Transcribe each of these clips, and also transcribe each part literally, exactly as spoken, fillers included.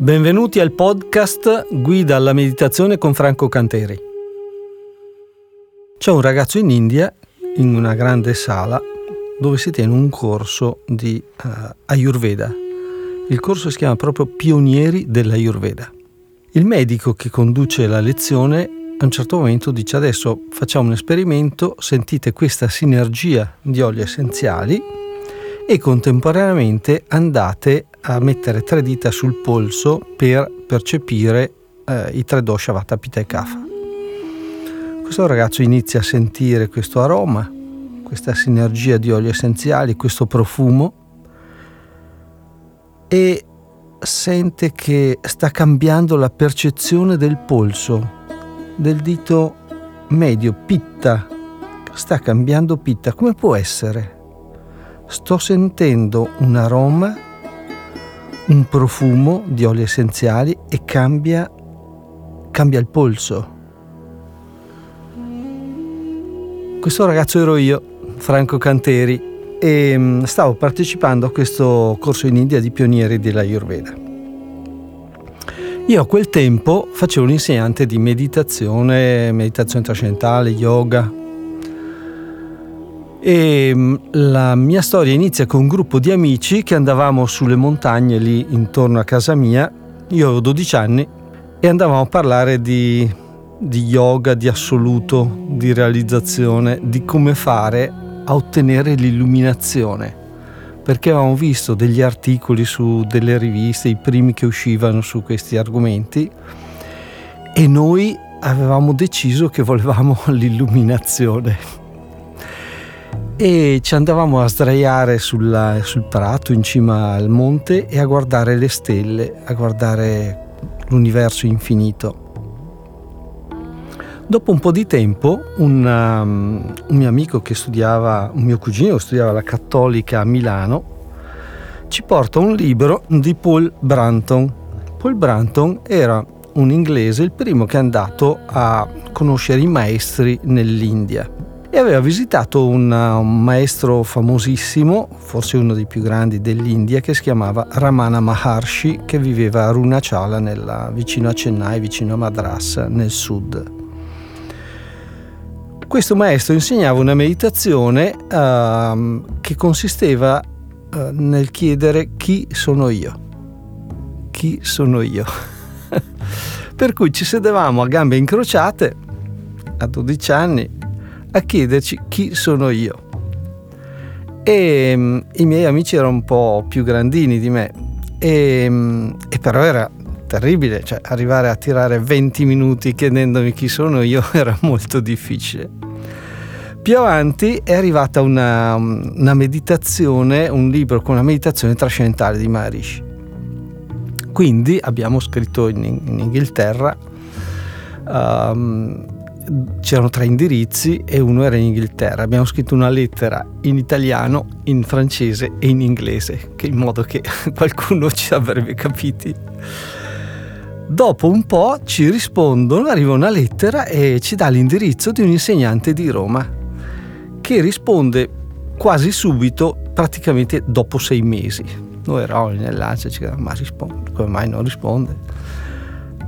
Benvenuti al podcast Guida alla meditazione con Franco Canteri. C'è un ragazzo in India, in una grande sala, dove si tiene un corso di uh, Ayurveda. Il corso si chiama proprio Pionieri dell'Ayurveda. Il medico che conduce la lezione a un certo momento dice: adesso facciamo un esperimento, sentite questa sinergia di oli essenziali e contemporaneamente andate a mettere tre dita sul polso per percepire eh, i tre dosha vata, pitta e kapha. Questo ragazzo inizia a sentire questo aroma, questa sinergia di oli essenziali, questo profumo, e sente che sta cambiando la percezione del polso, del dito medio, pitta, sta cambiando pitta. Come può essere? Sto sentendo un aroma, un profumo di oli essenziali e cambia, cambia il polso. Questo ragazzo ero io, Franco Canteri, e stavo partecipando a questo corso in India di pionieri dell'Ayurveda. Io a quel tempo facevo un insegnante di meditazione, meditazione trascendentale, yoga. E la mia storia inizia con un gruppo di amici che andavamo sulle montagne lì intorno a casa mia. Io avevo dodici anni e andavamo a parlare di, di yoga, di assoluto, di realizzazione, di come fare a ottenere l'illuminazione, perché avevamo visto degli articoli su delle riviste, i primi che uscivano su questi argomenti, e noi avevamo deciso che volevamo l'illuminazione. E ci andavamo a sdraiare sulla, sul prato in cima al monte e a guardare le stelle, a guardare l'universo infinito. Dopo un po' di tempo un, um, un mio amico che studiava, un mio cugino che studiava la Cattolica a Milano, ci porta un libro di Paul Brunton. Paul Brunton era un inglese, il primo che è andato a conoscere i maestri nell'India. E aveva visitato una, un maestro famosissimo, forse uno dei più grandi dell'India, che si chiamava Ramana Maharshi, che viveva a Runachala, nella, vicino a Chennai, vicino a Madras, nel sud. Questo maestro insegnava una meditazione eh, che consisteva eh, nel chiedere chi sono io. Chi sono io? Per cui ci sedevamo a gambe incrociate a dodici anni a chiederci chi sono io. E um, i miei amici erano un po' più grandini di me e, um, e però era terribile, cioè arrivare a tirare venti minuti chiedendomi chi sono io era molto difficile. Più avanti è arrivata una, una meditazione, un libro con una meditazione trascendentale di Maharishi. Quindi abbiamo scritto in, in Inghilterra, um, c'erano tre indirizzi e uno era in Inghilterra. Abbiamo scritto una lettera in italiano, in francese e in inglese, che in modo che qualcuno ci avrebbe capiti. Dopo un po' ci rispondono, arriva una lettera e ci dà l'indirizzo di un insegnante di Roma che risponde quasi subito, praticamente dopo sei mesi. Noi eravamo nell'ansia, ci dicevamo: ma risponde, come mai non risponde?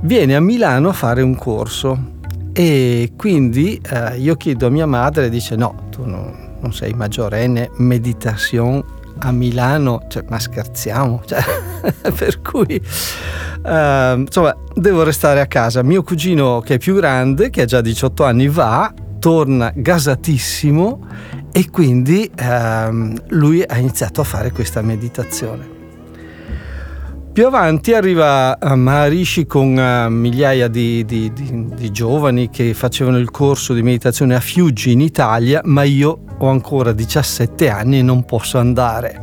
Viene a Milano a fare un corso. E quindi eh, io chiedo a mia madre, dice: no, tu non, non sei maggiorenne, meditazione a Milano, cioè, ma scherziamo, cioè, per cui eh, insomma devo restare a casa. Mio cugino, che è più grande, che ha già diciotto anni, va, torna gasatissimo, e quindi eh, lui ha iniziato a fare questa meditazione. Più avanti arriva Maharishi con migliaia di, di, di, di giovani che facevano il corso di meditazione a Fiuggi in Italia, ma io ho ancora diciassette anni e non posso andare.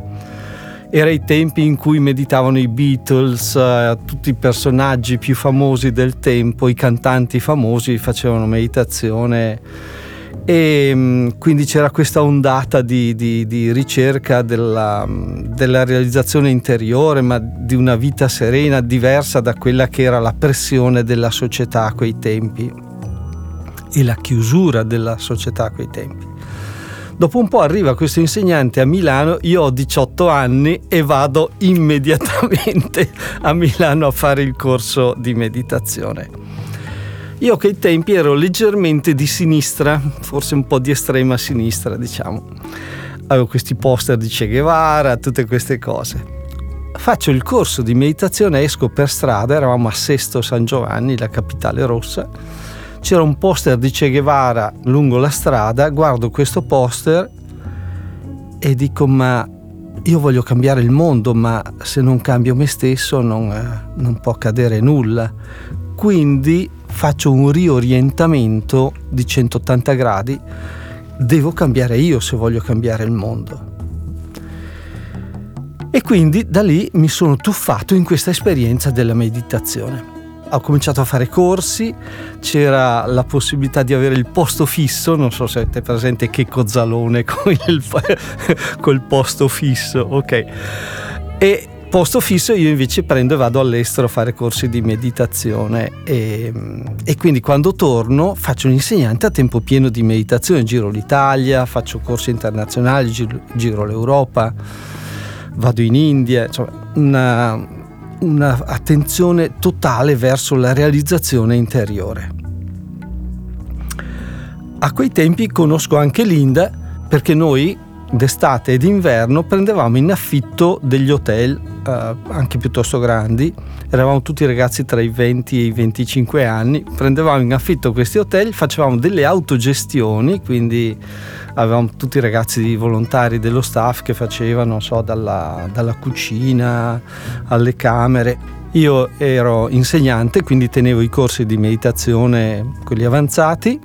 Era i tempi in cui meditavano i Beatles, eh, tutti i personaggi più famosi del tempo, i cantanti famosi facevano meditazione, e quindi c'era questa ondata di, di, di ricerca della, della realizzazione interiore, ma di una vita serena diversa da quella che era la pressione della società a quei tempi e la chiusura della società a quei tempi. Dopo un po' arriva questo insegnante a Milano, io ho diciotto anni e vado immediatamente a Milano a fare il corso di meditazione. Io che ai tempi ero leggermente di sinistra, forse un po' di estrema sinistra, diciamo. Avevo questi poster di Che Guevara, tutte queste cose. Faccio il corso di meditazione, esco per strada, eravamo a Sesto San Giovanni, la capitale rossa, c'era un poster di Che Guevara lungo la strada, guardo questo poster e dico: ma io voglio cambiare il mondo, ma se non cambio me stesso non, non può accadere nulla. Quindi faccio un riorientamento di centottanta gradi, devo cambiare io se voglio cambiare il mondo. E quindi da lì mi sono tuffato in questa esperienza della meditazione. Ho cominciato a fare corsi, c'era la possibilità di avere il posto fisso, non so se avete presente Checco Zalone con il col posto fisso, ok. E posto fisso io invece prendo e vado all'estero a fare corsi di meditazione e, e quindi quando torno faccio un insegnante a tempo pieno di meditazione, giro l'Italia, faccio corsi internazionali, giro, giro l'Europa. Vado in India, cioè una, una attenzione totale verso la realizzazione interiore. A quei tempi conosco anche Linda, perché noi d'estate ed inverno prendevamo in affitto degli hotel eh, anche piuttosto grandi, eravamo tutti ragazzi tra i venti e i venticinque anni, prendevamo in affitto questi hotel, facevamo delle autogestioni, quindi avevamo tutti i ragazzi volontari dello staff che facevano, non so, dalla, dalla cucina alle camere. Io ero insegnante, quindi tenevo i corsi di meditazione, quelli avanzati.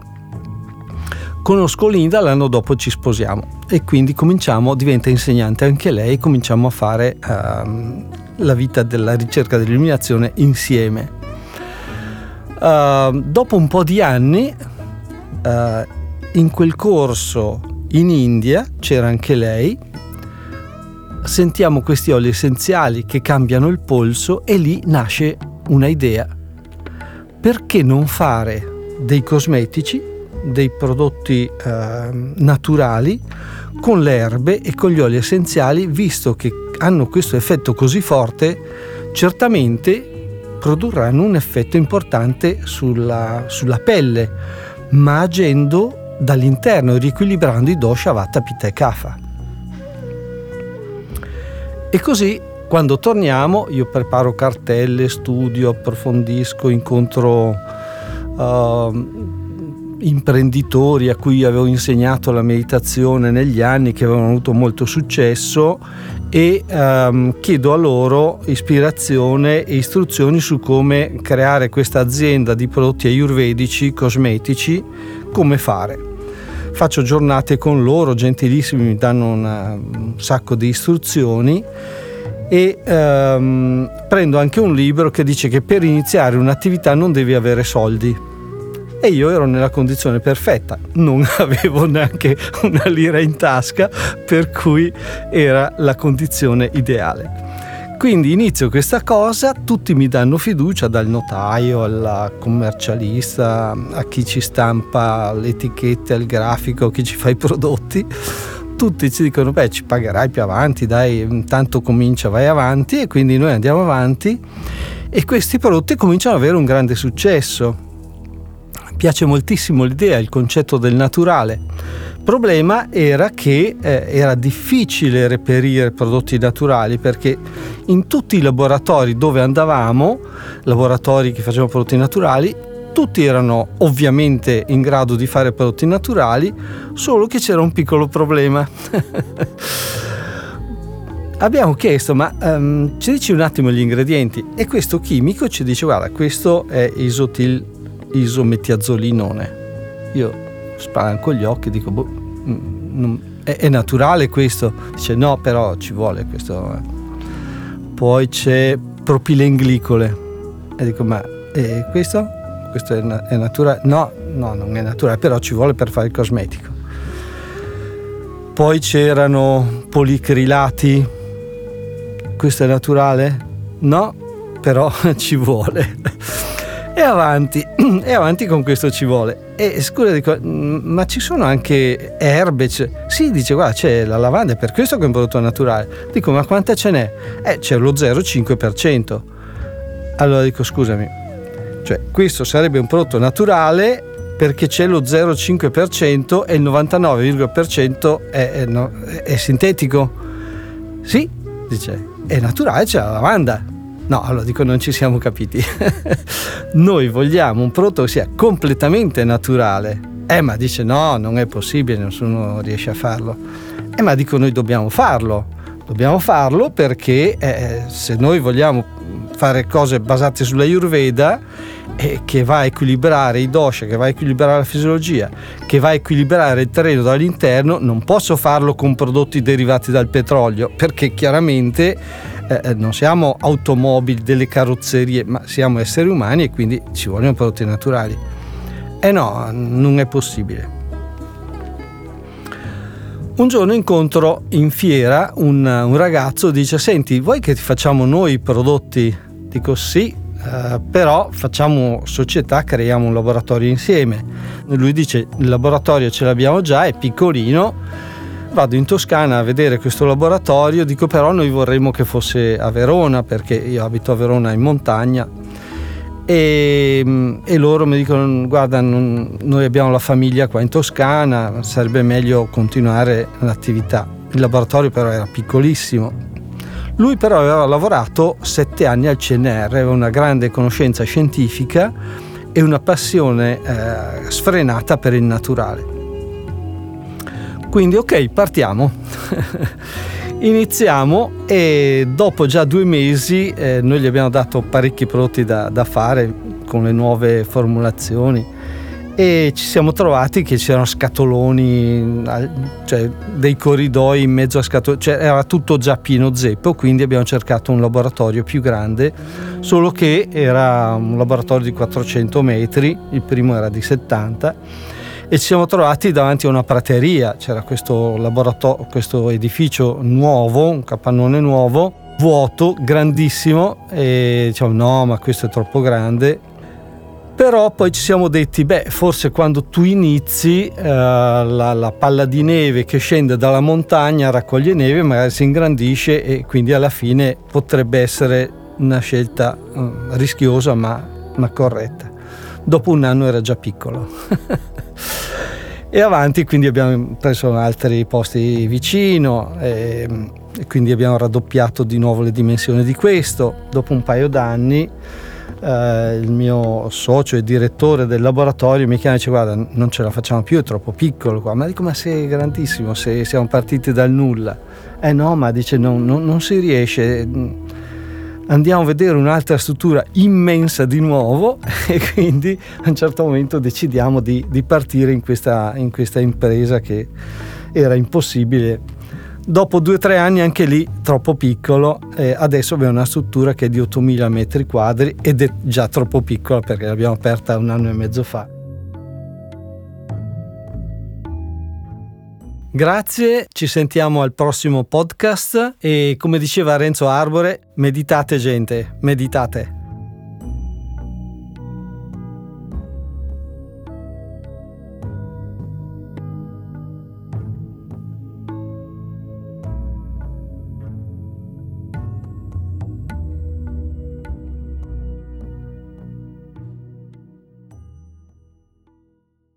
Conosco Linda, l'anno dopo ci sposiamo e quindi cominciamo, diventa insegnante anche lei, cominciamo a fare uh, la vita della ricerca dell'illuminazione insieme. Uh, dopo un po' di anni, uh, in quel corso in India, c'era anche lei, sentiamo questi oli essenziali che cambiano il polso e lì nasce una idea. Perché non fare dei cosmetici, dei prodotti eh, naturali con le erbe e con gli oli essenziali, visto che hanno questo effetto così forte, certamente produrranno un effetto importante sulla, sulla pelle, ma agendo dall'interno e riequilibrando i dosha, vata, pitta e kapha. E così quando torniamo io preparo cartelle, studio, approfondisco, incontro uh, imprenditori a cui avevo insegnato la meditazione negli anni, che avevano avuto molto successo, e ehm, chiedo a loro ispirazione e istruzioni su come creare questa azienda di prodotti ayurvedici, cosmetici, come fare. Faccio giornate con loro, gentilissimi, mi danno una, un sacco di istruzioni e ehm, prendo anche un libro che dice che per iniziare un'attività non devi avere soldi. E io ero nella condizione perfetta, non avevo neanche una lira in tasca, per cui era la condizione ideale. Quindi inizio questa cosa, tutti mi danno fiducia, dal notaio alla commercialista, a chi ci stampa le etichette, al grafico, a chi ci fa i prodotti. Tutti ci dicono: beh, ci pagherai più avanti, dai, intanto comincia, vai avanti. E quindi noi andiamo avanti e questi prodotti cominciano ad avere un grande successo. Piace moltissimo l'idea, il concetto del naturale. Problema era che eh, era difficile reperire prodotti naturali, perché in tutti i laboratori dove andavamo, laboratori che facevano prodotti naturali, tutti erano ovviamente in grado di fare prodotti naturali, solo che c'era un piccolo problema. Abbiamo chiesto: ma um, ci dici un attimo gli ingredienti? E questo chimico ci dice: guarda, questo è isotil isometiazzolinone. Io spalanco gli occhi e dico: boh, non, è, è naturale questo? Dice: no, però ci vuole questo. Poi c'è propilenglicole e dico: ma eh, questo? Questo è, è naturale? No, no, non è naturale, però ci vuole per fare il cosmetico. Poi c'erano policrilati. Questo è naturale? No, però ci vuole. e avanti e avanti con questo ci vuole. E scusa, dico, ma ci sono anche erbe? Sì, dice, guarda, c'è la lavanda, è per questo che è un prodotto naturale. Dico, ma quanta ce n'è? Eh, c'è lo zero virgola cinque per cento. Allora dico, scusami, cioè questo sarebbe un prodotto naturale perché c'è lo zero virgola cinque per cento e il novantanove virgola nove per cento è, è, no, è sintetico. Sì, dice, è naturale, c'è la lavanda. No, allora dico, non ci siamo capiti. Noi vogliamo un prodotto che sia completamente naturale. Eh, ma dice, no, non è possibile, nessuno riesce a farlo. Eh, ma dico, noi dobbiamo farlo. Dobbiamo farlo perché eh, se noi vogliamo fare cose basate sull'Ayurveda, eh, che va a equilibrare i dosha, che va a equilibrare la fisiologia, che va a equilibrare il terreno dall'interno, non posso farlo con prodotti derivati dal petrolio, perché chiaramente Eh, non siamo automobili, delle carrozzerie, ma siamo esseri umani e quindi ci vogliono prodotti naturali. E eh no, non è possibile. Un giorno incontro in fiera un, un ragazzo, dice, senti, vuoi che ti facciamo noi i prodotti? Dico, sì, eh, però facciamo società, creiamo un laboratorio insieme. Lui dice, il laboratorio ce l'abbiamo già, è piccolino. Vado in Toscana a vedere questo laboratorio, dico, però noi vorremmo che fosse a Verona, perché io abito a Verona in montagna, e, e loro mi dicono, guarda, non, noi abbiamo la famiglia qua in Toscana, sarebbe meglio continuare l'attività. Il laboratorio però era piccolissimo. Lui però aveva lavorato sette anni al C N R, aveva una grande conoscenza scientifica e una passione eh, sfrenata per il naturale. Quindi ok, partiamo. Iniziamo, e dopo già due mesi eh, noi gli abbiamo dato parecchi prodotti da, da fare con le nuove formulazioni, e ci siamo trovati che c'erano scatoloni, cioè dei corridoi in mezzo a scatoloni, cioè era tutto già pieno zeppo. Quindi abbiamo cercato un laboratorio più grande, solo che era un laboratorio di quattrocento metri, il primo era di settanta. E ci siamo trovati davanti a una prateria, c'era questo laboratorio, questo edificio nuovo, un capannone nuovo, vuoto, grandissimo, e diciamo no, ma questo è troppo grande. Però poi ci siamo detti, beh, forse quando tu inizi eh, la, la palla di neve che scende dalla montagna raccoglie neve, magari si ingrandisce, e quindi alla fine potrebbe essere una scelta eh, rischiosa ma, ma corretta. Dopo un anno era già piccolo. E avanti, quindi abbiamo preso altri posti vicino, e, e quindi abbiamo raddoppiato di nuovo le dimensioni di questo. Dopo un paio d'anni eh, il mio socio e direttore del laboratorio mi chiama e dice, guarda, non ce la facciamo più, è troppo piccolo qua. Ma dico, ma sei grandissimo, se siamo partiti dal nulla. Eh no, ma dice, no, no, non si riesce, andiamo a vedere un'altra struttura immensa di nuovo. E quindi a un certo momento decidiamo di, di partire in questa, in questa impresa che era impossibile. Dopo due o tre anni anche lì troppo piccolo, eh, adesso abbiamo una struttura che è di ottomila metri quadri ed è già troppo piccola perché l'abbiamo aperta un anno e mezzo fa. Grazie, ci sentiamo al prossimo podcast, e come diceva Renzo Arbore, meditate gente, meditate.